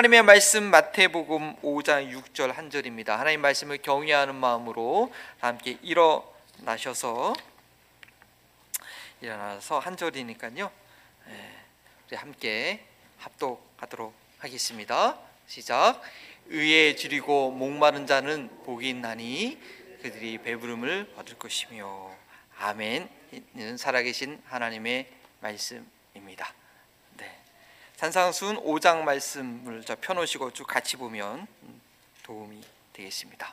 하나님의 말씀 마태복음 5장 6절 한 절입니다. 하나님 말씀을 경외하는 마음으로 함께 일어나서 한 절이니까요. 우리 함께 합독하도록 하겠습니다. 시작. 의에 줄이고 목마른 자는 복이 있나니 그들이 배부름을 받을 것이며. 아멘. 이는 살아계신 하나님의 말씀입니다. 산상순 5장 말씀을 펴놓으시고 쭉 같이 보면 도움이 되겠습니다.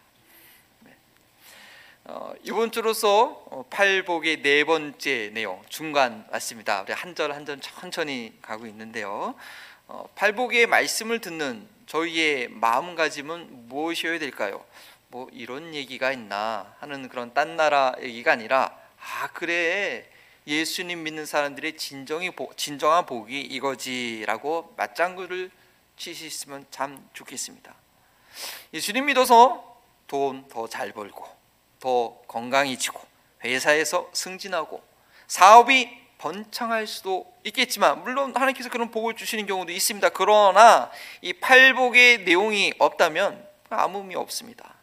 이번 주로서 팔복의 네 번째 내용 중간 왔습니다. 우리 한 절 한 절 천천히 가고 있는데요. 팔복의 말씀을 듣는 저희의 마음가짐은 무엇이어야 될까요? 뭐 이런 얘기가 있나 하는 그런 딴 나라 얘기가 아니라 그래 예수님 믿는 사람들의 진정한 복이 이거지라고 맞장구를 치시면 참 좋겠습니다. 예수님 믿어서 돈 더 잘 벌고 더 건강해지고 회사에서 승진하고 사업이 번창할 수도 있겠지만, 물론 하나님께서 그런 복을 주시는 경우도 있습니다. 그러나 이 팔복의 내용이 없다면 아무 의미 없습니다.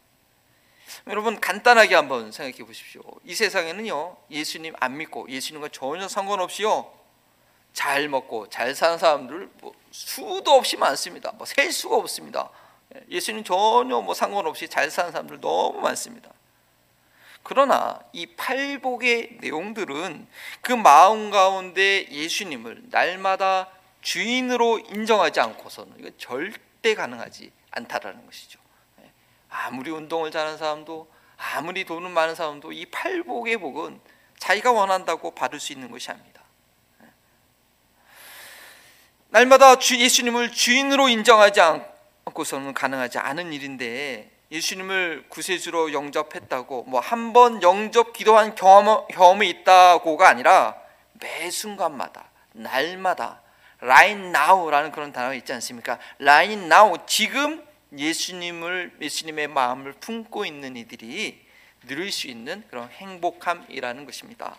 여러분 간단하게 한번 생각해 보십시오. 이 세상에는요, 예수님 안 믿고 예수님과 전혀 상관없이요 잘 먹고 잘 사는 사람들 수도 없이 많습니다. 셀 수가 없습니다. 예수님 전혀 상관없이 잘 사는 사람들 너무 많습니다. 그러나 이 팔복의 내용들은 그 마음 가운데 예수님을 날마다 주인으로 인정하지 않고서는 이건 절대 가능하지 않다라는 것이죠. 아무리 운동을 잘하는 사람도 아무리 돈은 많은 사람도 이 팔복의 복은 자기가 원한다고 받을 수 있는 것이 아닙니다. 날마다 예수님을 주인으로 인정하지 않고서는 가능하지 않은 일인데, 예수님을 구세주로 영접했다고 한 번 영접 기도한 경험이 있다고가 아니라 매 순간마다 날마다 right now라는 그런 단어가 있지 않습니까? right now, 지금 예수님의 마음을 품고 있는 이들이 누릴 수 있는 그런 행복함이라는 것입니다.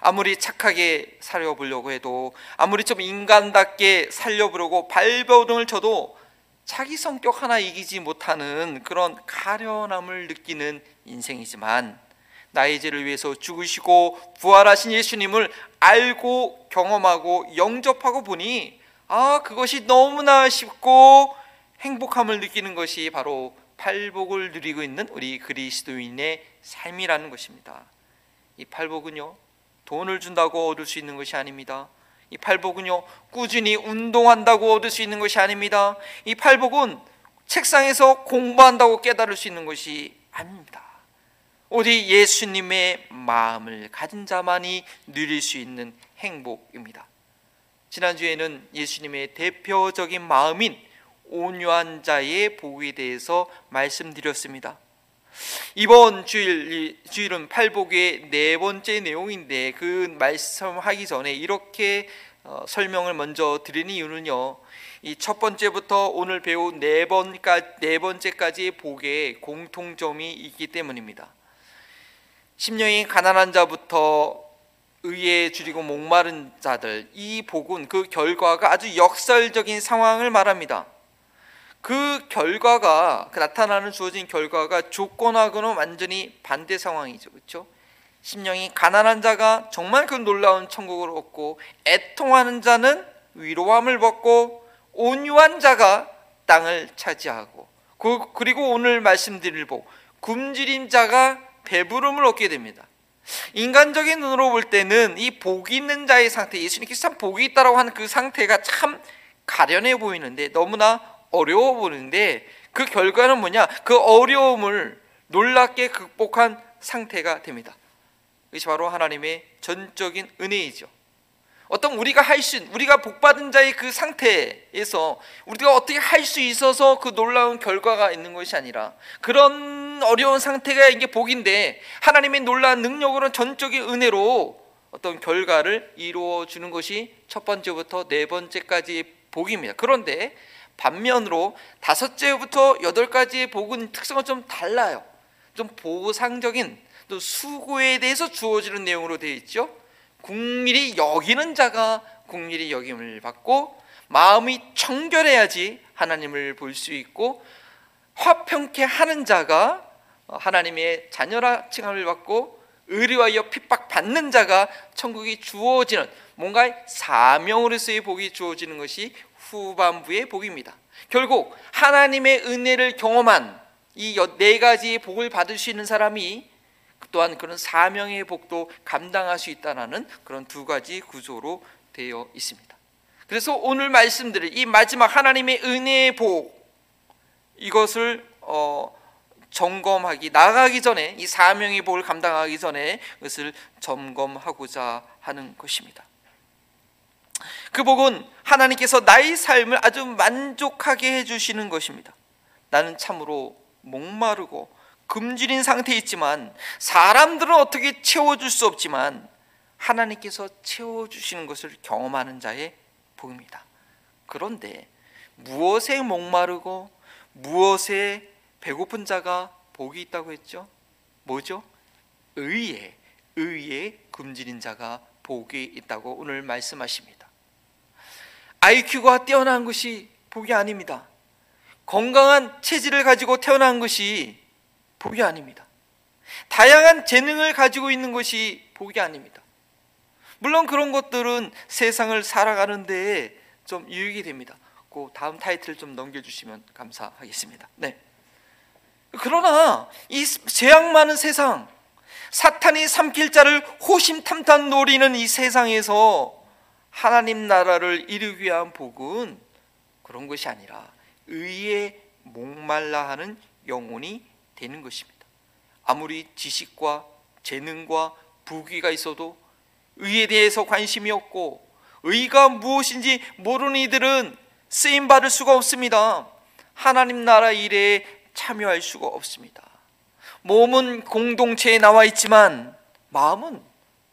아무리 착하게 살려보려고 해도, 아무리 좀 인간답게 살려보려고 발버둥을 쳐도 자기 성격 하나 이기지 못하는 그런 가련함을 느끼는 인생이지만, 나의 죄를 위해서 죽으시고 부활하신 예수님을 알고 경험하고 영접하고 보니 그것이 너무나 쉽고 행복함을 느끼는 것이 바로 팔복을 누리고 있는 우리 그리스도인의 삶이라는 것입니다. 이 팔복은요 돈을 준다고 얻을 수 있는 것이 아닙니다. 이 팔복은요 꾸준히 운동한다고 얻을 수 있는 것이 아닙니다. 이 팔복은 책상에서 공부한다고 깨달을 수 있는 것이 아닙니다. 우리 예수님의 마음을 가진 자만이 누릴 수 있는 행복입니다. 지난주에는 예수님의 대표적인 마음인 온유한 자의 복에 대해서 말씀드렸습니다. 이번 주일은 팔복의 네 번째 내용인데, 그 말씀하기 전에 이렇게 설명을 먼저 드리는 이유는요, 이 첫 번째부터 오늘 배운 네 번째까지의 복에 공통점이 있기 때문입니다. 심령이 가난한 자부터 의에 줄이고 목마른 자들, 이 복은 그 결과가 아주 역설적인 상황을 말합니다. 그 결과가 나타나는 주어진 결과가 조건하고는 완전히 반대 상황이죠. 그렇죠? 심령이 가난한 자가 정말 그 놀라운 천국을 얻고, 애통하는 자는 위로함을 받고, 온유한 자가 땅을 차지하고, 그리고 오늘 말씀드릴 복 굶주린 자가 배부름을 얻게 됩니다. 인간적인 눈으로 볼 때는 이 복이 있는 자의 상태, 예수님께서 참 복이 있다고 하는 그 상태가 참 가련해 보이는데, 너무나 어려워 보는데, 그 결과는 뭐냐? 그 어려움을 놀랍게 극복한 상태가 됩니다. 이것이 바로 하나님의 전적인 은혜이죠. 어떤 우리가 복받은 자의 그 상태에서 우리가 어떻게 할 수 있어서 그 놀라운 결과가 있는 것이 아니라, 그런 어려운 상태가 이게 복인데 하나님의 놀라운 능력으로 전적인 은혜로 어떤 결과를 이루어주는 것이 첫 번째부터 네 번째까지의 복입니다. 그런데 반면으로 다섯째부터 여덟 가지의 복은 특성은 좀 달라요. 좀 보상적인, 또 수고에 대해서 주어지는 내용으로 되어 있죠. 긍휼히 여기는 자가 긍휼히 여김을 받고, 마음이 청결해야지 하나님을 볼 수 있고, 화평케 하는 자가 하나님의 자녀라 칭함을 받고, 의리와여 핍박받는 자가 천국이 주어지는, 뭔가 사명으로서의 복이 주어지는 것이 후반부의 복입니다. 결국 하나님의 은혜를 경험한 이 네 가지의 복을 받을 수 있는 사람이 또한 그런 사명의 복도 감당할 수 있다는 그런 두 가지 구조로 되어 있습니다. 그래서 오늘 말씀드릴 이 마지막 하나님의 은혜의 복, 이것을 점검하기, 나아가기 전에 이 사명의 복을 감당하기 전에 그것을 점검하고자 하는 것입니다. 그 복은 하나님께서 나의 삶을 아주 만족하게 해주시는 것입니다. 나는 참으로 목마르고 굶주린 상태에 있지만, 사람들은 어떻게 채워줄 수 없지만 하나님께서 채워주시는 것을 경험하는 자의 복입니다. 그런데 무엇에 목마르고 무엇에 배고픈 자가 복이 있다고 했죠? 뭐죠? 의에 굶주린 자가 복이 있다고 오늘 말씀하십니다. IQ가 뛰어난 것이 복이 아닙니다. 건강한 체질을 가지고 태어난 것이 복이 아닙니다. 다양한 재능을 가지고 있는 것이 복이 아닙니다. 물론 그런 것들은 세상을 살아가는 데에 좀 유익이 됩니다. 그 다음 타이틀 좀 넘겨주시면 감사하겠습니다. 네. 그러나 이 재앙 많은 세상, 사탄이 삼킬 자를 호심탐탐 노리는 이 세상에서 하나님 나라를 이루기 위한 복은 그런 것이 아니라 의에 목말라 하는 영혼이 되는 것입니다. 아무리 지식과 재능과 부귀가 있어도 의에 대해서 관심이 없고 의가 무엇인지 모르는 이들은 쓰임받을 수가 없습니다. 하나님 나라 일에 참여할 수가 없습니다. 몸은 공동체에 나와 있지만 마음은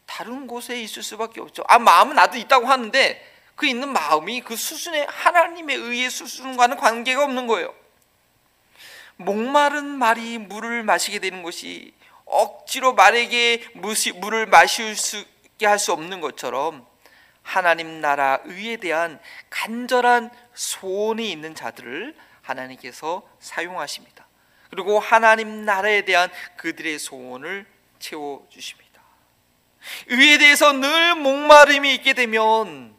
다른 곳에 있을 수밖에 없죠. 마음은 나도 있다고 하는데 그 있는 마음이 그 수준의 하나님의 의의 수준과는 관계가 없는 거예요. 목마른 말이 물을 마시게 되는 것이 억지로 말에게 물을 마실 수 있게 할 수 없는 것처럼 하나님 나라 의에 대한 간절한 소원이 있는 자들을 하나님께서 사용하십니다. 그리고 하나님 나라에 대한 그들의 소원을 채워주십니다. 의에 대해서 늘 목마름이 있게 되면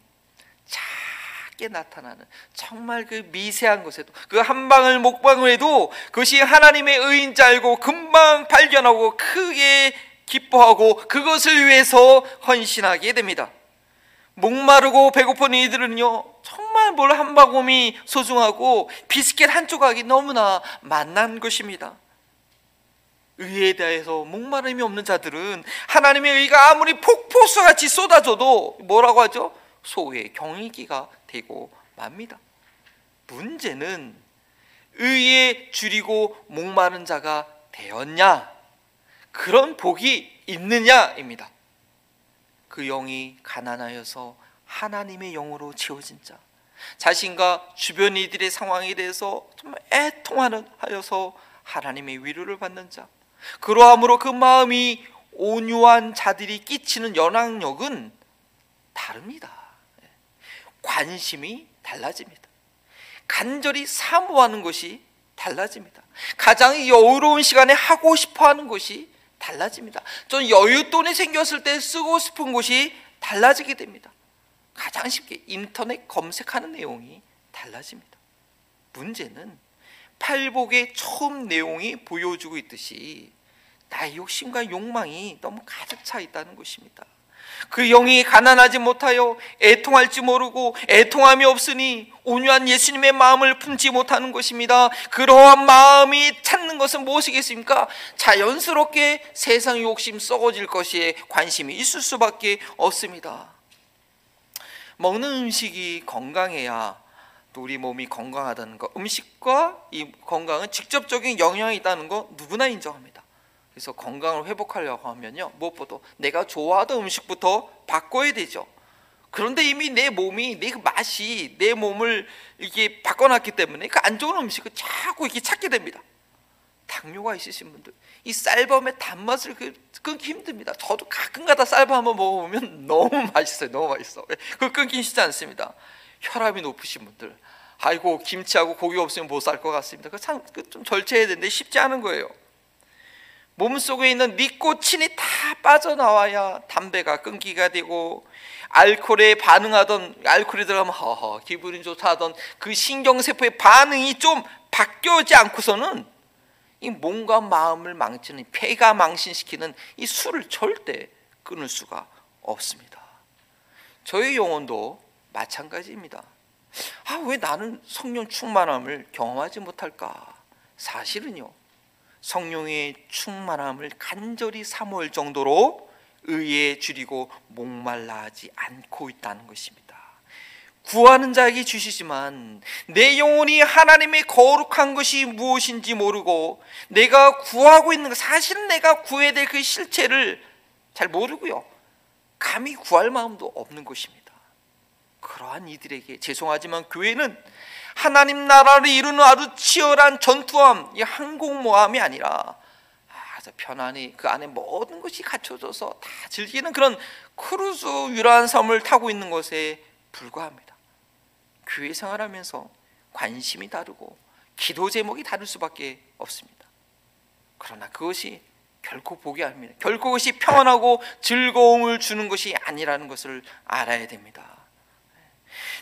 작게 나타나는 정말 그 미세한 것에도, 그 한 방울 목방울에도 그것이 하나님의 의인 줄 알고 금방 발견하고 크게 기뻐하고 그것을 위해서 헌신하게 됩니다. 목마르고 배고픈 이들은요, 정말 뭘 한 바구니 소중하고 비스킷 한 조각이 너무나 만난 것입니다. 의에 대해서 목마름이 없는 자들은 하나님의 의가 아무리 폭포수같이 쏟아져도 뭐라고 하죠? 소의 경이기가 되고 맙니다. 문제는 의에 줄이고 목마른 자가 되었냐, 그런 복이 있느냐입니다. 그 영이 가난하여서 하나님의 영으로 채워진 자, 자신과 주변 이들의 상황에 대해서 정말 애통하는 하여서 하나님의 위로를 받는 자, 그러함으로 그 마음이 온유한 자들이 끼치는 영향력은 다릅니다. 관심이 달라집니다. 간절히 사모하는 것이 달라집니다. 가장 여유로운 시간에 하고 싶어하는 것이 달라집니다. 좀 여윳돈이 생겼을 때 쓰고 싶은 곳이 달라지게 됩니다. 가장 쉽게 인터넷 검색하는 내용이 달라집니다. 문제는 팔복의 처음 내용이 보여주고 있듯이 나의 욕심과 욕망이 너무 가득 차 있다는 것입니다. 그 영이 가난하지 못하여 애통할지 모르고 애통함이 없으니 온유한 예수님의 마음을 품지 못하는 것입니다. 그러한 마음이 찾는 것은 무엇이겠습니까? 자연스럽게 세상 욕심, 썩어질 것에 관심이 있을 수밖에 없습니다. 먹는 음식이 건강해야 또 우리 몸이 건강하다는 것, 음식과 이 건강은 직접적인 영향이 있다는 거 누구나 인정합니다. 그래서 건강을 회복하려고 하면요, 무엇보다 내가 좋아하던 음식부터 바꿔야 되죠. 그런데 이미 내 몸이, 내 맛이 내 몸을 이렇게 바꿔놨기 때문에 그 안 좋은 음식을 자꾸 이렇게 찾게 됩니다. 당뇨가 있으신 분들, 이 쌀밥의 단맛을 끊기 힘듭니다. 저도 가끔가다 쌀밥 한번 먹어보면 너무 맛있어요. 너무 맛있어. 그거 끊기 쉽지 않습니다. 혈압이 높으신 분들, 아이고 김치하고 고기 없으면 못 살 것 같습니다. 그 좀 절제해야 되는데 쉽지 않은 거예요. 몸속에 있는 니코틴이 다 빠져나와야 담배가 끊기가 되고, 알코올에 반응하던, 알코올이 들어가면 허허 기분이 좋다 하던 그 신경세포의 반응이 좀 바뀌지 않고서는 이 몸과 마음을 망치는, 폐가 망신시키는 이 술을 절대 끊을 수가 없습니다. 저희 영혼도 마찬가지입니다. 아, 왜 나는 성령 충만함을 경험하지 못할까? 사실은요, 성령의 충만함을 간절히 사모할 정도로 의에 줄이고 목말라하지 않고 있다는 것입니다. 구하는 자에게 주시지만 내 영혼이 하나님의 거룩한 것이 무엇인지 모르고, 내가 구하고 있는 것, 사실 내가 구해야 될 그 실체를 잘 모르고요, 감히 구할 마음도 없는 것입니다. 그러한 이들에게 죄송하지만 교회는 하나님 나라를 이루는 아주 치열한 전투함, 이 항공모함이 아니라 아주 편안히 그 안에 모든 것이 갖춰져서 다 즐기는 그런 크루즈 유라한 섬을 타고 있는 것에 불과합니다. 교회 생활하면서 관심이 다르고 기도 제목이 다를 수밖에 없습니다. 그러나 그것이 결코 복이 아닙니다. 결코 그것이 평안하고 즐거움을 주는 것이 아니라는 것을 알아야 됩니다.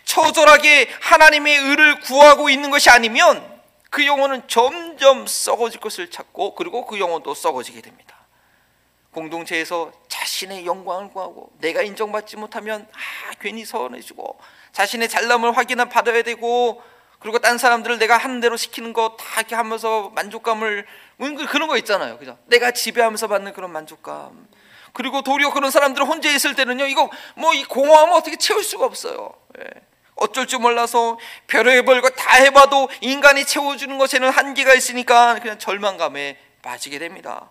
처절하게 하나님의 의를 구하고 있는 것이 아니면 그 영혼은 점점 썩어질 것을 찾고, 그리고 그 영혼도 썩어지게 됩니다. 공동체에서 자신의 영광을 구하고 내가 인정받지 못하면 괜히 서운해지고, 자신의 잘남을 확인을 받아야 되고, 그리고 딴 사람들을 내가 하는 대로 시키는 거 다 이렇게 하면서 만족감을, 그런 거 있잖아요, 그죠? 내가 지배하면서 받는 그런 만족감. 그리고 도리어 그런 사람들 혼자 있을 때는요, 이거 뭐 이 공허함을 어떻게 채울 수가 없어요. 어쩔 줄 몰라서 별의별 거 다 해봐도 인간이 채워주는 것에는 한계가 있으니까 그냥 절망감에 빠지게 됩니다.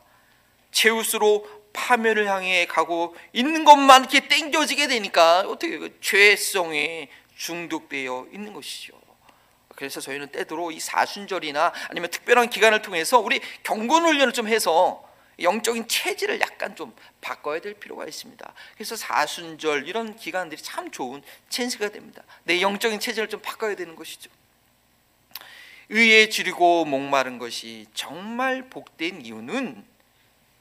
채울수록 파멸을 향해 가고 있는 것만 이렇게 땡겨지게 되니까 어떻게 그 죄성에 중독되어 있는 것이죠. 그래서 저희는 때도로 이 사순절이나 아니면 특별한 기간을 통해서 우리 경건 훈련을 좀 해서 영적인 체질을 약간 좀 바꿔야 될 필요가 있습니다. 그래서 사순절 이런 기간들이 참 좋은 찬스가 됩니다. 내 영적인 체질을 좀 바꿔야 되는 것이죠. 의에 줄이고 목마른 것이 정말 복된 이유는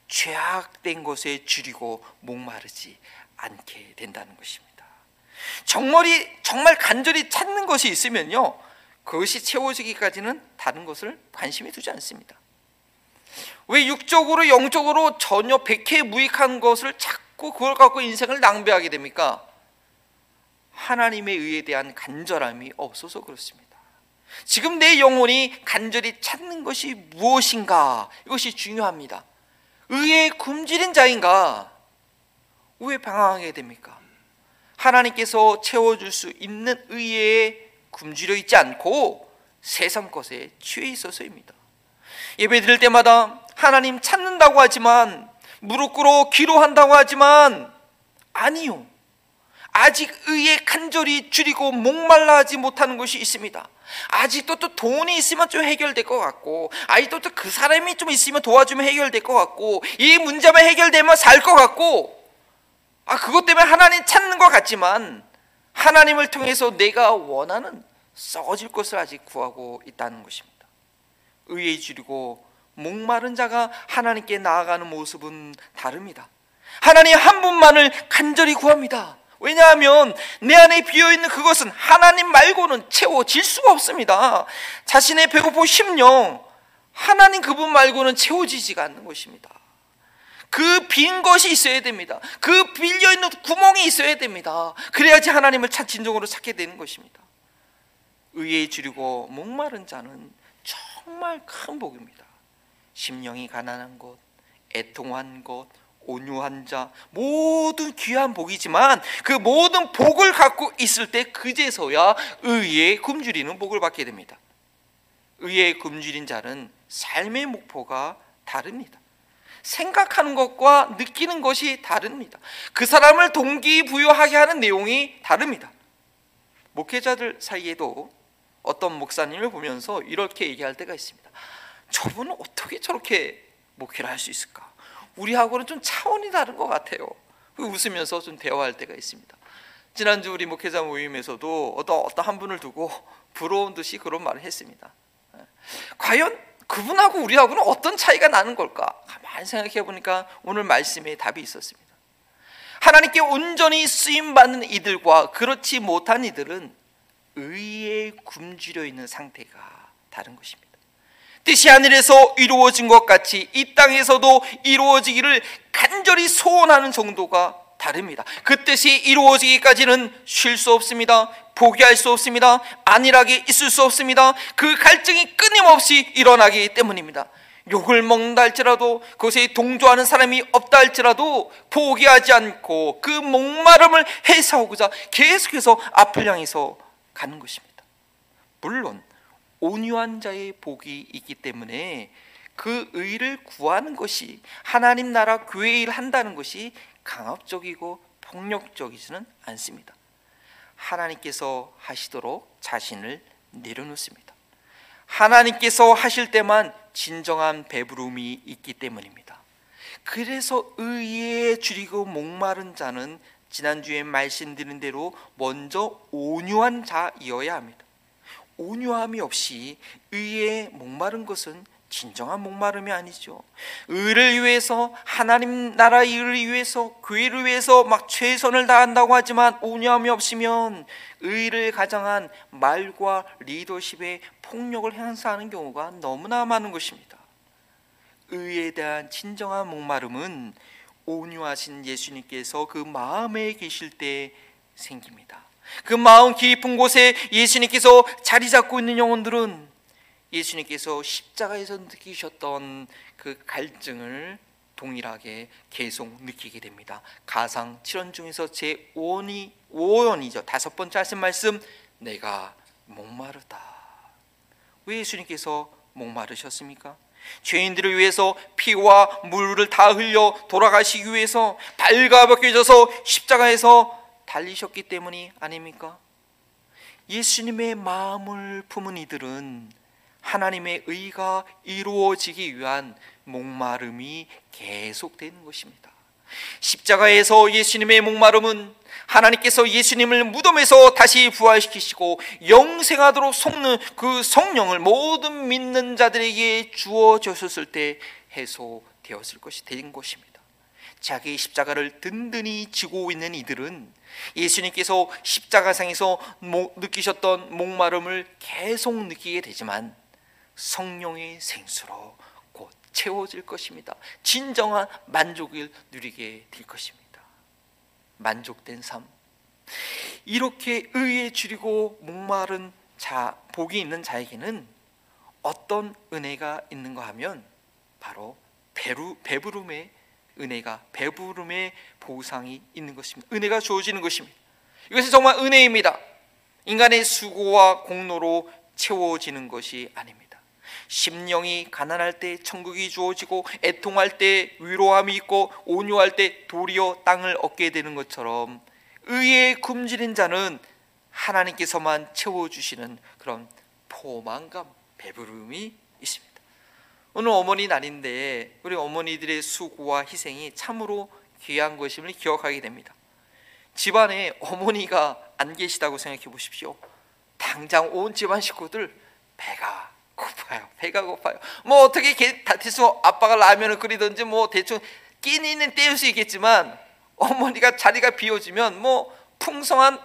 죄악된 것에 줄이고 목마르지 않게 된다는 것입니다. 정말 간절히 찾는 것이 있으면요, 그것이 채워지기까지는 다른 것을 관심이 두지 않습니다. 왜 육적으로 영적으로 전혀 백해무익한 것을 자꾸 그걸 갖고 인생을 낭비하게 됩니까? 하나님의 의에 대한 간절함이 없어서 그렇습니다. 지금 내 영혼이 간절히 찾는 것이 무엇인가, 이것이 중요합니다. 의에 굶주린 자인가? 왜 방황하게 됩니까? 하나님께서 채워줄 수 있는 의에 굶주려 있지 않고 세상 것에 취해 있어서입니다. 예배 드릴 때마다 하나님 찾는다고 하지만, 무릎 꿇어 기도한다고 하지만, 아니요, 아직 의에 간절히 줄이고 목말라하지 못하는 것이 있습니다. 아직도 또 돈이 있으면 좀 해결될 것 같고, 아직도 또 그 사람이 좀 있으면 도와주면 해결될 것 같고, 이 문제만 해결되면 살 것 같고, 그것 때문에 하나님 찾는 것 같지만 하나님을 통해서 내가 원하는 썩어질 것을 아직 구하고 있다는 것입니다. 의에 줄이고 목마른 자가 하나님께 나아가는 모습은 다릅니다. 하나님 한 분만을 간절히 구합니다. 왜냐하면 내 안에 비어있는 그것은 하나님 말고는 채워질 수가 없습니다. 자신의 배고픔 심령, 하나님 그분 말고는 채워지지가 않는 것입니다. 그 빈 것이 있어야 됩니다. 그 빌려있는 구멍이 있어야 됩니다. 그래야지 하나님을 진정으로 찾게 되는 것입니다. 의에 줄이고 목마른 자는 정말 큰 복입니다. 심령이 가난한 것, 애통한 것, 온유한 자, 모든 귀한 복이지만 그 모든 복을 갖고 있을 때 그제서야 의에 굶주리는 복을 받게 됩니다. 의에 굶주린 자는 삶의 목표가 다릅니다. 생각하는 것과 느끼는 것이 다릅니다. 그 사람을 동기부여하게 하는 내용이 다릅니다. 목회자들 사이에도 어떤 목사님을 보면서 이렇게 얘기할 때가 있습니다. 저분은 어떻게 저렇게 목회를 할 수 있을까? 우리하고는 좀 차원이 다른 것 같아요. 웃으면서 좀 대화할 때가 있습니다. 지난주 우리 목회자 모임에서도 어떤 한 분을 두고 부러운 듯이 그런 말을 했습니다. 과연 그분하고 우리하고는 어떤 차이가 나는 걸까? 가만히 생각해 보니까 오늘 말씀에 답이 있었습니다. 하나님께 온전히 쓰임받는 이들과 그렇지 못한 이들은 의에 굶주려 있는 상태가 다른 것입니다. 뜻이 하늘에서 이루어진 것 같이 이 땅에서도 이루어지기를 간절히 소원하는 정도가 다릅니다. 그 뜻이 이루어지기까지는 쉴 수 없습니다. 포기할 수 없습니다. 안일하게 있을 수 없습니다. 그 갈증이 끊임없이 일어나기 때문입니다. 욕을 먹는다 할지라도, 그것에 동조하는 사람이 없다 할지라도 포기하지 않고 그 목마름을 해소하고자 계속해서 앞을 향해서 가는 것입니다. 물론 온유한 자의 복이 있기 때문에 그 의를 구하는 것이, 하나님 나라 교회 일 한다는 것이 강압적이고 폭력적이지는 않습니다. 하나님께서 하시도록 자신을 내려놓습니다. 하나님께서 하실 때만 진정한 배부름이 있기 때문입니다. 그래서 의에 줄이고 목마른 자는 지난주에 말씀드린 대로 먼저 온유한 자이어야 합니다. 온유함이 없이 의에 목마른 것은 진정한 목마름이 아니죠. 의를 위해서, 하나님 나라의 일을 위해서, 교회를 위해서 막 최선을 다한다고 하지만 온유함이 없으면 의를 가장한 말과 리더십에 폭력을 행사하는 경우가 너무나 많은 것입니다. 의에 대한 진정한 목마름은 온유하신 예수님께서 그 마음에 계실 때 생깁니다. 그 마음 깊은 곳에 예수님께서 자리 잡고 있는 영혼들은 예수님께서 십자가에서 느끼셨던 그 갈증을 동일하게 계속 느끼게 됩니다. 가상 7원 중에서 제 5원이죠. 5번째 하신 말씀, 내가 목마르다. 왜 예수님께서 목마르셨습니까? 죄인들을 위해서 피와 물을 다 흘려 돌아가시기 위해서 발가벗겨져서 십자가에서 달리셨기 때문이 아닙니까? 예수님의 마음을 품은 이들은 하나님의 의가 이루어지기 위한 목마름이 계속되는 것입니다. 십자가에서 예수님의 목마름은 하나님께서 예수님을 무덤에서 다시 부활시키시고 영생하도록 속는 그 성령을 모든 믿는 자들에게 주어졌을 때 해소되었을 것이 된 것입니다. 자기의 십자가를 든든히 지고 있는 이들은 예수님께서 십자가상에서 느끼셨던 목마름을 계속 느끼게 되지만 성령의 생수로 곧 채워질 것입니다. 진정한 만족을 누리게 될 것입니다. 만족된 삶, 이렇게 의에 줄이고 목마른 자, 복이 있는 자에게는 어떤 은혜가 있는가 하면 바로 배부름의 은혜가, 배부름의 보상이 있는 것입니다. 은혜가 주어지는 것입니다. 이것은 정말 은혜입니다. 인간의 수고와 공로로 채워지는 것이 아닙니다. 심령이 가난할 때 천국이 주어지고, 애통할 때 위로함이 있고, 온유할 때 도리어 땅을 얻게 되는 것처럼 의에 굶주린 자는 하나님께서만 채워주시는 그런 포만감, 배부름이 있습니다. 오늘 어머니 날인데 우리 어머니들의 수고와 희생이 참으로 귀한 것임을 기억하게 됩니다. 집안에 어머니가 안 계시다고 생각해 보십시오. 당장 온 집안 식구들 배가 고파요. 배가 고파요. 뭐 어떻게 다티수 아빠가 라면을 끓이든지 뭐 대충 끼니는 때울 수 있겠지만 어머니가 자리가 비워지면 뭐 풍성한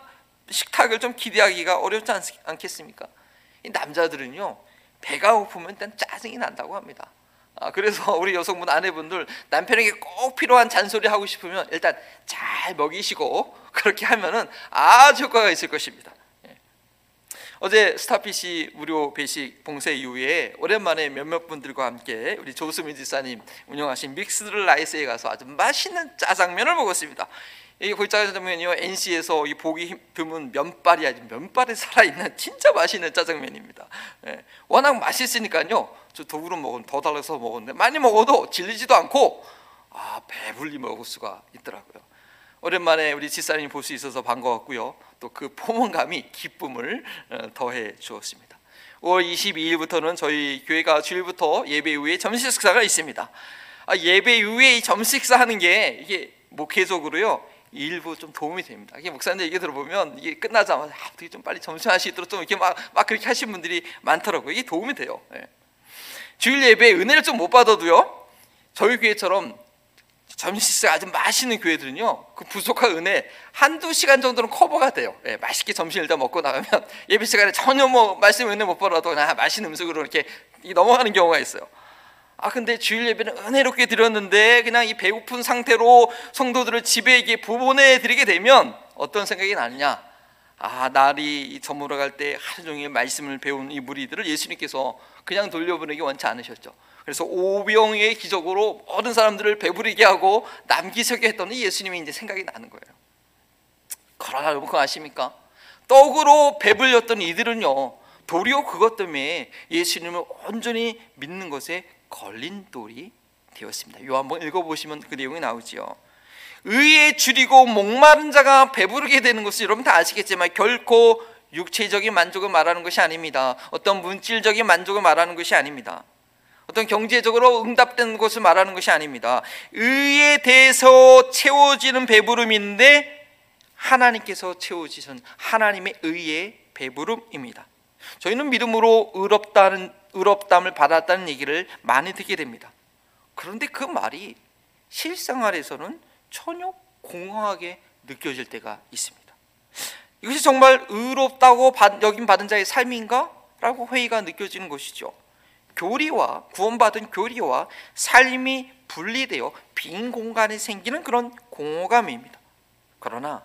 식탁을 좀 기대하기가 어렵지 않겠습니까? 이 남자들은요, 배가 고프면 일단 짜증이 난다고 합니다. 그래서 우리 여성분 아내분들 남편에게 꼭 필요한 잔소리 하고 싶으면 일단 잘 먹이시고 그렇게 하면은 아주 효과가 있을 것입니다. 어제 스타피시 무료 배식 봉쇄 이후에 오랜만에 몇몇 분들과 함께 우리 조수민 지사님 운영하신 믹스드 라이스에 가서 아주 맛있는 짜장면을 먹었습니다. 이 짜장면이요, NC에서 이 보기 드문 면발이 아주 면발에 살아있는 진짜 맛있는 짜장면입니다. 예, 워낙 맛있으니까요. 저 두부로 먹으면 더 달라서 먹었는데 많이 먹어도 질리지도 않고 배불리 먹을 수가 있더라고요. 오랜만에 우리 지사님 볼 수 있어서 반가웠고요. 또 그 포만감이 기쁨을 더해 주었습니다. 5월 22일부터는 저희 교회가 주일부터 예배 후에 점심 식사가 있습니다. 예배 후에 이 점심 식사하는 게 이게 목회적으로요, 일부 좀 도움이 됩니다. 이게 목사님 얘기 들어보면 이게 끝나자마자 어떻게 좀 빨리 점심할 수 있도록 좀 이렇게 막 그렇게 하신 분들이 많더라고요. 이게 도움이 돼요. 예. 주일 예배에 은혜를 좀 못 받아도요, 저희 교회처럼 점심식사 아주 맛있는 교회들은요, 그 부족한 은혜 한두 시간 정도는 커버가 돼요. 예, 맛있게 점심 일단 먹고 나가면 예배 시간에 전혀 뭐 말씀 은혜 못 받아도 그냥 맛있는 음식으로 이렇게 넘어가는 경우가 있어요. 근데 주일 예배는 은혜롭게 드렸는데 그냥 이 배고픈 상태로 성도들을 집에 보내드리게 되면 어떤 생각이 나느냐, 날이 저물어갈 때 하루 종일 말씀을 배운 이 무리들을 예수님께서 그냥 돌려보내기 원치 않으셨죠. 그래서 오병의 기적으로 모든 사람들을 배부르게 하고 남기세게 했던 예수님이 이제 생각이 나는 거예요. 그러나 여러분, 그거 아십니까? 떡으로 배불렸던 이들은요, 도리어 그것 때문에 예수님을 온전히 믿는 것에 걸림돌이 되었습니다. 요 한번 읽어보시면 그 내용이 나오지요. 의에 줄이고 목마른 자가 배부르게 되는 것은 여러분 다 아시겠지만 결코 육체적인 만족을 말하는 것이 아닙니다. 어떤 물질적인 만족을 말하는 것이 아닙니다. 어떤 경제적으로 응답된 것을 말하는 것이 아닙니다. 의에 대해서 채워지는 배부름인데 하나님께서 채워지신 하나님의 의의 배부름입니다. 저희는 믿음으로 의롭담을 받았다는 얘기를 많이 듣게 됩니다. 그런데 그 말이 실생활에서는 전혀 공허하게 느껴질 때가 있습니다. 이것이 정말 의롭다고 여김 받은 자의 삶인가? 라고 회의가 느껴지는 것이죠. 교리와 구원받은 교리와 삶이 분리되어 빈 공간이 생기는 그런 공허감입니다. 그러나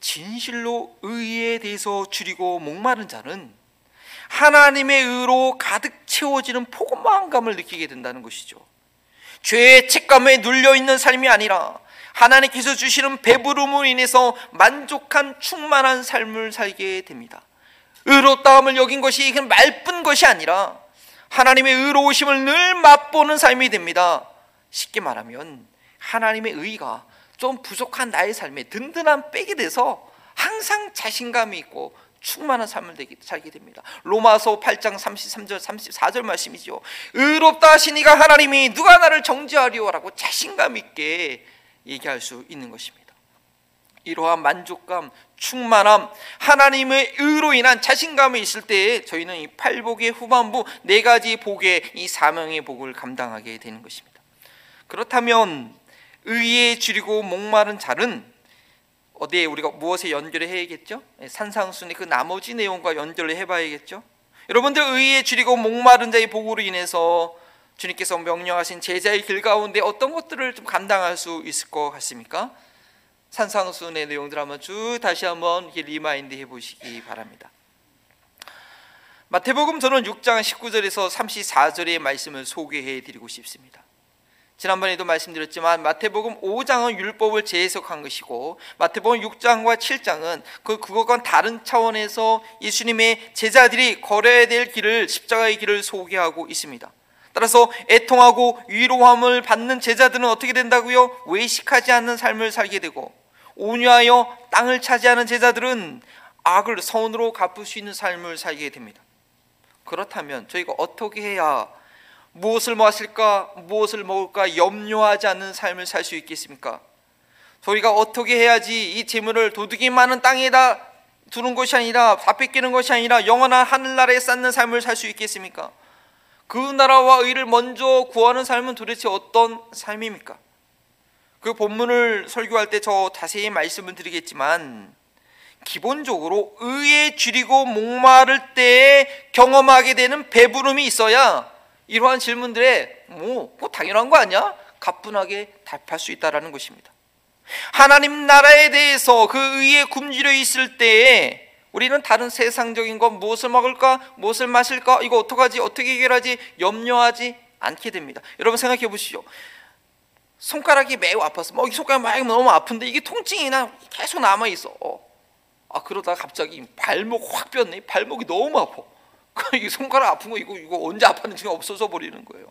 진실로 의에 대해서 줄이고 목마른 자는 하나님의 의로 가득 채워지는 포만감을 느끼게 된다는 것이죠. 죄의 책감에 눌려있는 삶이 아니라 하나님께서 주시는 배부름으로 인해서 만족한 충만한 삶을 살게 됩니다. 의롭다함을 여긴 것이 그냥 말뿐 것이 아니라 하나님의 의로우심을 늘 맛보는 삶이 됩니다. 쉽게 말하면 하나님의 의가 좀 부족한 나의 삶에 든든한 백이 돼서 항상 자신감이 있고 충만한 삶을 살게 됩니다. 로마서 8장 33절 34절 말씀이죠. 의롭다 하시니가 하나님이 누가 나를 정죄하리요 라고 자신감 있게 얘기할 수 있는 것입니다. 이러한 만족감, 충만함, 하나님의 의로 인한 자신감이 있을 때에 저희는 이 8복의 후반부 4가지 복의 이 사명의 복을 감당하게 되는 것입니다. 그렇다면 의에 줄이고 목마른 자는 어디에 우리가 무엇에 연결을 해야겠죠? 산상순의 그 나머지 내용과 연결을 해봐야겠죠? 여러분들, 의에 줄이고 목마른 자의 복으로 인해서 주님께서 명령하신 제자의 길 가운데 어떤 것들을 좀 감당할 수 있을 것 같습니까? 산상순의 내용들 한번 쭉 다시 한번 리마인드 해보시기 바랍니다. 마태복음 저는 6장 19절에서 34절의 말씀을 소개해드리고 싶습니다. 지난번에도 말씀드렸지만 마태복음 5장은 율법을 재해석한 것이고 마태복음 6장과 7장은 그것과는 다른 차원에서 예수님의 제자들이 걸어야 될 길을, 십자가의 길을 소개하고 있습니다. 따라서 애통하고 위로함을 받는 제자들은 어떻게 된다고요? 외식하지 않는 삶을 살게 되고, 온유하여 땅을 차지하는 제자들은 악을 선으로 갚을 수 있는 삶을 살게 됩니다. 그렇다면 저희가 어떻게 해야 무엇을 마실까, 무엇을 먹을까 염려하지 않는 삶을 살 수 있겠습니까? 저희가 어떻게 해야지 이 재물을 도둑이 많은 땅에다 두는 것이 아니라, 다 뺏기는 것이 아니라 영원한 하늘나라에 쌓는 삶을 살 수 있겠습니까? 그 나라와 의를 먼저 구하는 삶은 도대체 어떤 삶입니까? 그 본문을 설교할 때 저 자세히 말씀을 드리겠지만 기본적으로 의에 줄이고 목마를 때에 경험하게 되는 배부름이 있어야 이러한 질문들에 뭐 당연한 거 아니야? 가뿐하게 답할 수 있다는 것입니다. 하나님 나라에 대해서 그 의에 굶주려 있을 때에 우리는 다른 세상적인 것, 무엇을 먹을까, 무엇을 마실까, 이거 어떡하지, 어떻게 해결하지 염려하지 않게 됩니다. 여러분 생각해 보시죠. 손가락이 매우 아팠어. 이 손가락이 너무 아픈데 이게 통증이 계속 남아있어. 그러다가 갑자기 발목 확 뼈네. 발목이 너무 아파. 이 손가락 아픈 거 이거 언제 아팠는지 없어져 버리는 거예요.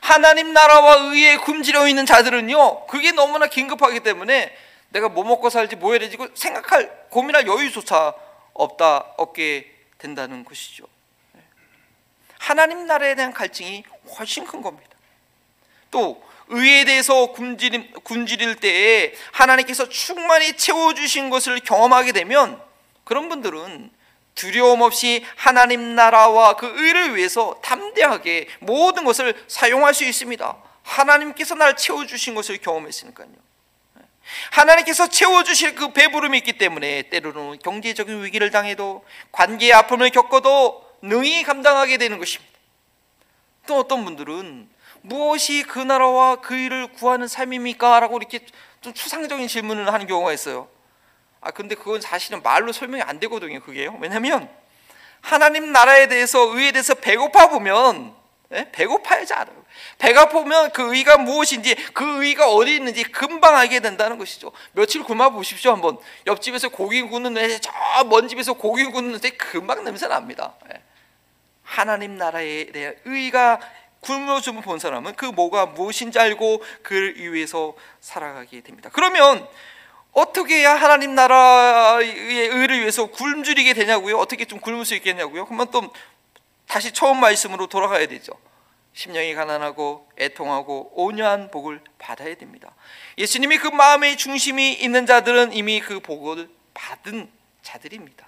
하나님 나라와 의에 굶주려 있는 자들은요, 그게 너무나 긴급하기 때문에 내가 뭐 먹고 살지, 뭐 해야 되지 고민할 여유조차 없게 된다는 것이죠. 하나님 나라에 대한 갈증이 훨씬 큰 겁니다. 또 의에 대해서 굶주릴 때에 하나님께서 충만히 채워주신 것을 경험하게 되면 그런 분들은 두려움 없이 하나님 나라와 그 의를 위해서 담대하게 모든 것을 사용할 수 있습니다. 하나님께서 날 채워주신 것을 경험했으니까요. 하나님께서 채워주실 그 배부름이 있기 때문에 때로는 경제적인 위기를 당해도 관계의 아픔을 겪어도 능히 감당하게 되는 것입니다. 또 어떤 분들은 무엇이 그 나라와 그 일을 구하는 삶입니까? 라고 이렇게 좀 추상적인 질문을 하는 경우가 있어요. 근데 그건 사실은 말로 설명이 안 되거든요, 그게요. 왜냐하면 하나님 나라에 대해서, 의에 대해서 배고파 보면, 배고파야지 알아요. 배가 보면 그 의가 무엇인지, 그 의가 어디 있는지 금방 알게 된다는 것이죠. 며칠 굶어 보십시오, 한번. 옆집에서 고기 굽는데, 저 먼 집에서 고기 굽는데 금방 냄새 납니다. 하나님 나라에 대한 의가 굶어주면 본 사람은 그 뭐가 무엇인지 알고 그를 위해서 살아가게 됩니다. 그러면 어떻게 해야 하나님 나라의 의를 위해서 굶주리게 되냐고요? 어떻게 좀 굶을 수 있겠냐고요? 그러면 또 다시 처음 말씀으로 돌아가야 되죠. 심령이 가난하고 애통하고 온유한 복을 받아야 됩니다. 예수님이 그 마음의 중심이 있는 자들은 이미 그 복을 받은 자들입니다.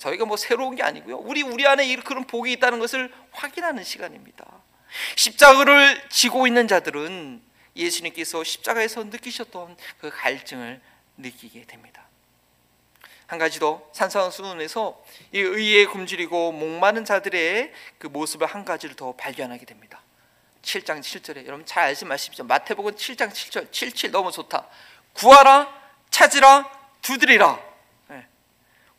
저희가 뭐 새로운 게 아니고요. 우리 안에 그런 복이 있다는 것을 확인하는 시간입니다. 십자가를 지고 있는 자들은 예수님께서 십자가에서 느끼셨던 그 갈증을 느끼게 됩니다. 한 가지 더, 산상수훈에서 이 의에 굶주리고 목마른 자들의 그 모습을 한 가지를 더 발견하게 됩니다. 7장 7절에 여러분 잘 알지 마십시오. 마태복음 7장 7절 77 너무 좋다. 구하라, 찾으라, 두드리라.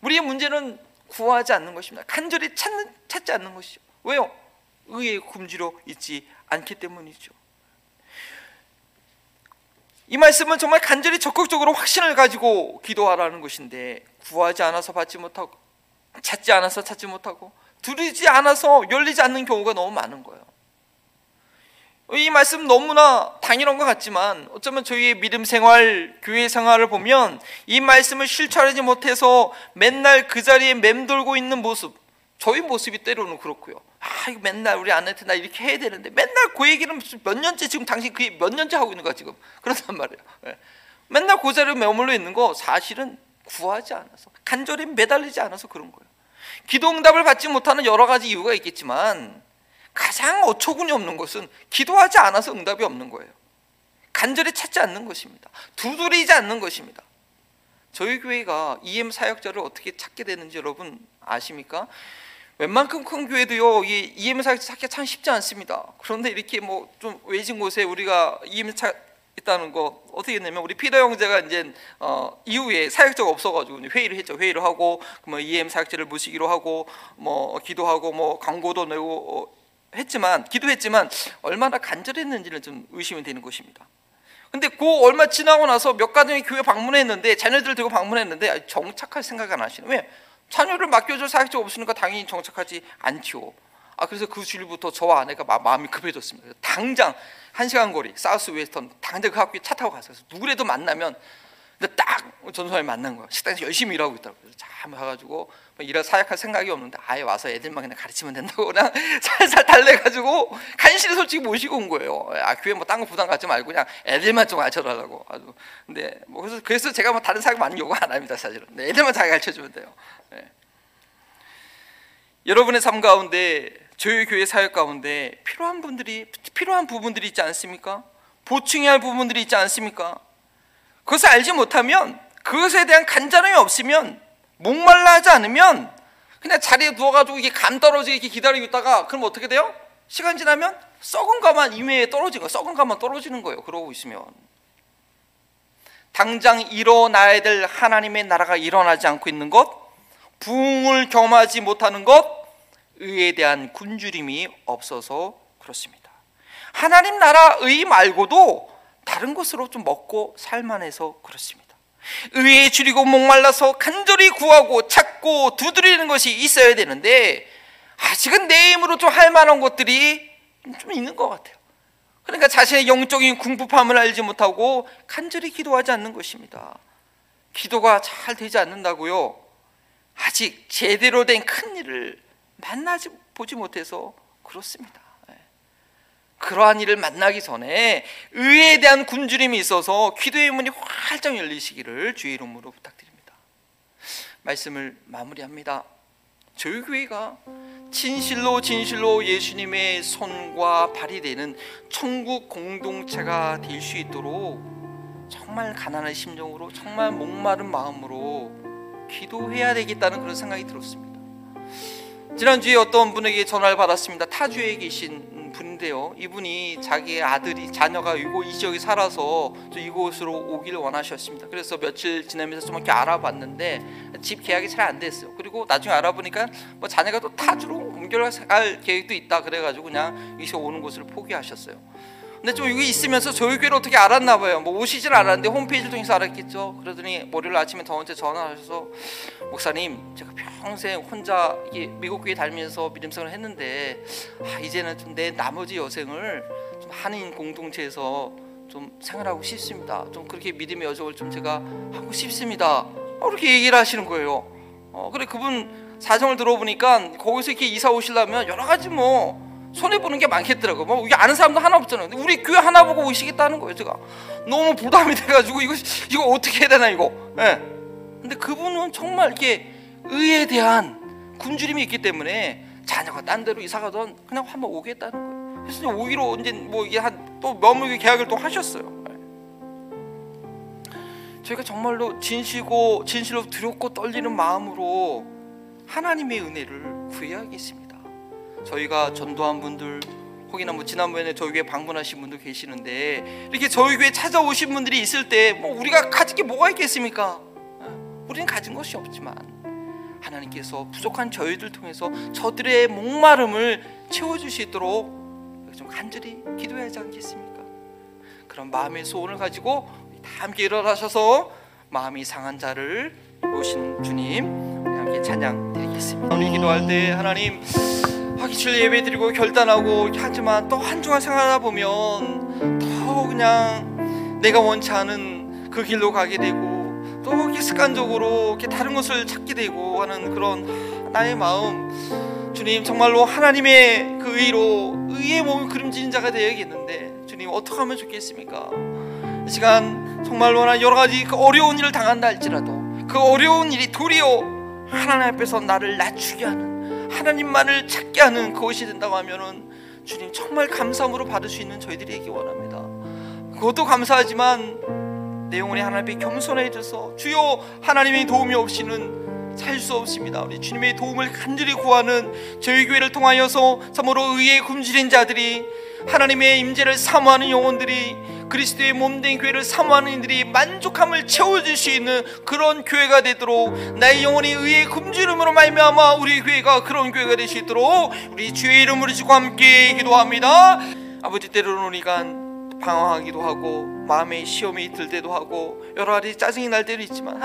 우리의 문제는 구하지 않는 것입니다. 간절히 찾지 않는 것이죠. 왜요? 의에 굶주려 있지 않기 때문이죠. 이 말씀은 정말 간절히 적극적으로 확신을 가지고 기도하라는 것인데, 구하지 않아서 받지 못하고, 찾지 않아서 찾지 못하고, 두드리지 않아서 열리지 않는 경우가 너무 많은 거예요. 이 말씀 너무나 당연한 것 같지만 어쩌면 저희의 믿음 생활, 교회 생활을 보면 이 말씀을 실천하지 못해서 맨날 그 자리에 맴돌고 있는 모습, 저희 모습이 때로는 그렇고요. 이거 맨날 우리 아내한테 나 이렇게 해야 되는데 맨날 그 얘기를 몇 년째, 지금 당신 그 몇 년째 하고 있는 거야 지금. 그렇단 말이에요. 맨날 그 자리에 머물러 있는 거 사실은 구하지 않아서, 간절히 매달리지 않아서 그런 거예요. 기도 응답을 받지 못하는 여러 가지 이유가 있겠지만 가장 어처구니 없는 것은 기도하지 않아서 응답이 없는 거예요. 간절히 찾지 않는 것입니다. 두드리지 않는 것입니다. 저희 교회가 EM 사역자를 어떻게 찾게 되는지 여러분 아십니까? 웬만큼 큰 교회도요, 이 EM 사역자 찾기가 참 쉽지 않습니다. 그런데 이렇게 뭐 좀 외진 곳에 우리가 EM 있다는 거 어떻게 했냐면, 우리 피더 형제가 이제 이후에 사역자가 없어가지고 회의를 했죠. 회의를 하고 뭐 EM 사역자를 모시기로 하고 뭐 기도하고 뭐 광고도 내고 했지만, 기도했지만 얼마나 간절했는지는 좀 의심이 되는 것입니다. 근데 그 얼마 지나고 나서 몇 가정이 교회 방문했는데, 자녀들 들고 방문했는데 정착할 생각이 안 하시는. 왜? 자녀를 맡겨줄 사역자가 없으니까 당연히 정착하지 않지요. 그래서 그 주일부터 저와 아내가 마음이 급해졌습니다. 당장 1시간 거리 사우스 웨스턴 당장 그 학교에 차 타고 가서 누구라도 만나면, 근데 딱 전소에 만난 거예요. 식당에서 열심히 일하고 있다고요. 참 와가지고 일할 사역할 생각이 없는데 아예 와서 애들만 그냥 가르치면 된다고 그냥 살살 달래가지고 간신히 솔직히 모시고 온 거예요. 교회 뭐 딴 거 부담 갖지 말고 그냥 애들만 좀 가르쳐달라고. 근데 뭐 그래서 제가 뭐 다른 사역 많은 요구 안 합니다, 사실은. 근데 애들만 잘 가르쳐주면 돼요. 여러분의 삶 가운데, 저희 교회 사역 가운데 필요한 부분들이 있지 않습니까? 보충해야 할 부분들이 있지 않습니까? 그것을 알지 못하면, 그것에 대한 간절함이 없으면, 목말라 하지 않으면 그냥 자리에 누워가지고 이게 감 떨어지게 이렇게 기다리고 있다가, 그럼 어떻게 돼요? 시간 지나면 썩은 가만 임해에 떨어지는 거예요. 썩은 가만 떨어지는 거예요. 그러고 있으면. 당장 일어나야 될 하나님의 나라가 일어나지 않고 있는 것, 부흥을 경험하지 못하는 것, 의에 대한 굶주림이 없어서 그렇습니다. 하나님 나라 의 말고도 다른 것으로 좀 먹고 살만해서 그렇습니다. 의에 줄이고 목말라서 간절히 구하고 찾고 두드리는 것이 있어야 되는데, 아직은 내 힘으로 좀 할 만한 것들이 좀 있는 것 같아요. 그러니까 자신의 영적인 궁핍함을 알지 못하고 간절히 기도하지 않는 것입니다. 기도가 잘 되지 않는다고요, 아직 제대로 된 큰 일을 보지 못해서 그렇습니다. 그러한 일을 만나기 전에 의에 대한 굶주림이 있어서 기도의 문이 활짝 열리시기를 주의 이름으로 부탁드립니다. 말씀을 마무리합니다. 저희 교회가 진실로 진실로 예수님의 손과 발이 되는 천국 공동체가 될 수 있도록 정말 가난한 심정으로, 정말 목마른 마음으로 기도해야 되겠다는 그런 생각이 들었습니다. 지난주에 어떤 분에게 전화를 받았습니다. 타주에 계신 분인데요, 이분이 자기의 아들이, 자녀가 이 지역에 살아서 이곳으로 오기를 원하셨습니다. 그래서 며칠 지나면서 좀 이렇게 알아봤는데 집 계약이 잘 안 됐어요. 그리고 나중에 알아보니까 자녀가 또 타주로 옮겨갈 계획도 있다 그래가지고 그냥 이곳에 오는 곳을 포기하셨어요. 근데 좀 여기 있으면서 저희 교회를 어떻게 알았나 봐요. 오시질 않았는데 홈페이지를 통해서 알았겠죠. 그러더니 월요일 아침에 저한테 전화하셔서, 목사님, 제가 평생 혼자 미국 교회 다니면서 믿음생활을 했는데 이제는 좀 내 나머지 여생을 좀 한인 공동체에서 좀 생활하고 싶습니다. 좀 그렇게 믿음의 여정을 좀 제가 하고 싶습니다. 그렇게 얘기를 하시는 거예요. 그래, 그분 사정을 들어보니까 거기서 이렇게 이사 오시려면 여러 가지 손해보는 게 많겠더라고요. 이게 아는 사람도 하나 없잖아요. 근데 우리 교회 하나 보고 오시겠다는 거예요. 제가 너무 부담이 돼가지고 이거 어떻게 해야 되나 이거. 예. 근데 그분은 정말 이렇게 의에 대한 굶주림이 있기 때문에 자녀가 딴 데로 이사가던 그냥 한번 오겠다는 거예요. 그래서 오기로 이제 몇 명 계약을 또 하셨어요. 예. 저희가 정말로 진실로 두렵고 떨리는 마음으로 하나님의 은혜를 구해야겠습니다. 저희가 전도한 분들, 혹이나 지난번에 저희 교회 방문하신 분들 계시는데 이렇게 저희 교회 찾아오신 분들이 있을 때 우리가 가진 게 뭐가 있겠습니까? 우리는 가진 것이 없지만 하나님께서 부족한 저희들 통해서 저들의 목마름을 채워주시도록 좀 간절히 기도해야 하지 않겠습니까? 그런 마음의 소원을 가지고 다 함께 일어나셔서 마음이 상한 자를 모신 주님, 우리 함께 찬양 드리겠습니다. 우리 기도할 때 하나님, 확실히 예배드리고 결단하고 하지만 또 한 주간 생활하다 보면 더 그냥 내가 원치 않은 그 길로 가게 되고 또 이렇게 습관적으로 이렇게 다른 것을 찾게 되고 하는 그런 나의 마음, 주님, 정말로 하나님의 그 의의 몸을 그림지는 자가 되어야겠는데 주님, 어떻게 하면 좋겠습니까? 이 시간 정말로 여러 가지 그 어려운 일을 당한다 할지라도 그 어려운 일이 도리어 하나님 앞에서 나를 낮추게 하는, 하나님만을 찾게 하는 그것이 된다고 하면은 주님, 정말 감사함으로 받을 수 있는 저희들이 되기 원합니다. 그것도 감사하지만 내 영혼이 하나님께 겸손해져서 주여, 하나님의 도움이 없이는 살 수 없습니다. 우리 주님의 도움을 간절히 구하는 저희 교회를 통하여서 참으로 의에 굶주린 자들이, 하나님의 임재를 사모하는 영혼들이, 그리스도의 몸된 교회를 사모하는 이들이 만족함을 채워줄 수 있는 그런 교회가 되도록, 나의 영혼이 의의 굶주림으로 말미암아 우리 교회가 그런 교회가 될 수 있도록 우리 주의 이름으로 주고 함께 기도합니다. 아버지, 때로는 우리가 방황하기도 하고 마음의 시험이 들 때도 하고 여러 가지 짜증이 날 때도 있지만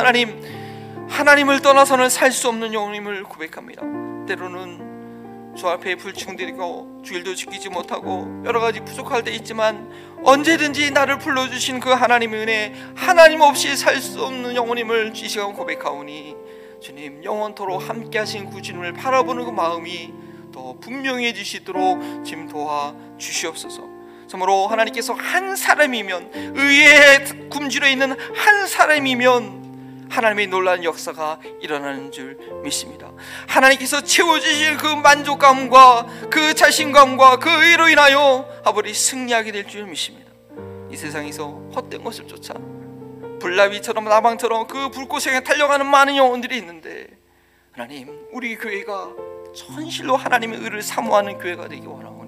하나님을 떠나서는 살 수 없는 영혼임을 고백합니다. 때로는 주 앞에 불충들이고 주일도 지키지 못하고 여러 가지 부족할 때 있지만 언제든지 나를 불러주신 그 하나님의 은혜, 하나님 없이 살 수 없는 영혼임을 이 시간 고백하오니 주님, 영원토록 함께하신 그 주님을 바라보는 그 마음이 더 분명히 해주시도록 주님 도와 주시옵소서. 참으로 하나님께서 한 사람이면, 의에 굶주려 있는 한 사람이면 하나님의 놀라운 역사가 일어나는 줄 믿습니다. 하나님께서 채워주실 그 만족감과 그 자신감과 그 의로 인하여 아버지, 승리하게 될 줄 믿습니다. 이 세상에서 헛된 것을 쫓아 불나비처럼 나방처럼 그 불꽃에 달려가는 많은 영혼들이 있는데 하나님, 우리 교회가 천실로 하나님의 의를 사모하는 교회가 되기 원하오니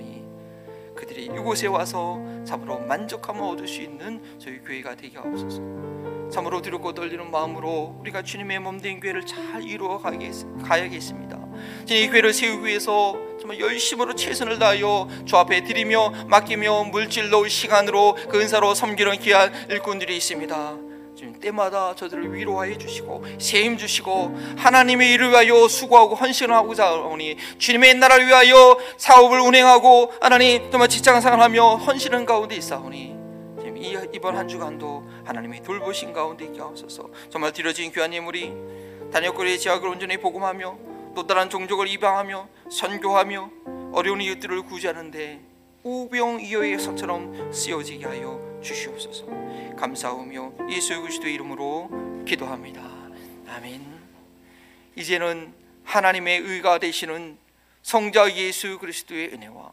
그들이 이곳에 와서 참으로 만족함을 얻을 수 있는 저희 교회가 되게 하옵소서. 참으로 두렵고 떨리는 마음으로 우리가 주님의 몸된 교회를 잘 이루어 가야겠습니다. 이 교회를 세우기 위해서 정말 열심으로 최선을 다하여 주 앞에 드리며 맡기며 물질로, 시간으로, 그 은사로 섬기는 귀한 일꾼들이 있습니다. 주님, 때마다 저들을 위로하여 주시고 세임 주시고 하나님의 일을 위하여 수고하고 헌신하고자 하오니 주님의 나라를 위하여 사업을 운행하고 하나님 정말 직장생활하며 헌신하는 가운데 있사오니 이번 한 주간도 하나님의 돌보신 가운데 있게 하옵소서. 정말 드려진 귀한 예물이 단역거리의 지역을 온전히 복음하며 또 다른 종족을 입양하며 선교하며 어려운 이웃들을 구제하는데 우병이어의 석처럼 쓰여지게 하여 주시옵소서. 감사하며 예수 그리스도의 이름으로 기도합니다. 아멘. 이제는 하나님의 의가 되시는 성자 예수 그리스도의 은혜와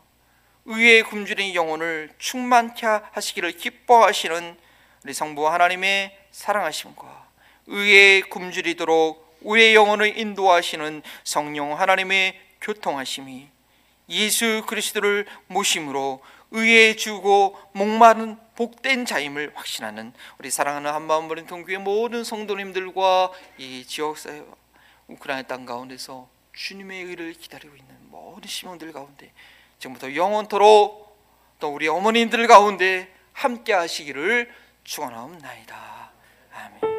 의에 굶주린 영혼을 충만케 하시기를 기뻐하시는 우리 성부 하나님의 사랑하심과 의에 굶주리도록 우리의 영혼을 인도하시는 성령 하나님의 교통하심이 예수 그리스도를 모심으로 의에 주고 목마른 복된 자임을 확신하는 우리 사랑하는 한마음버린 동교의 모든 성도님들과 이 지역사회와 우크라이나 땅 가운데서 주님의 의를 기다리고 있는 모든 시민들 가운데 지금부터 영원토록 또 우리 어머님들 가운데 함께 하시기를 축원하옵나이다. 아멘.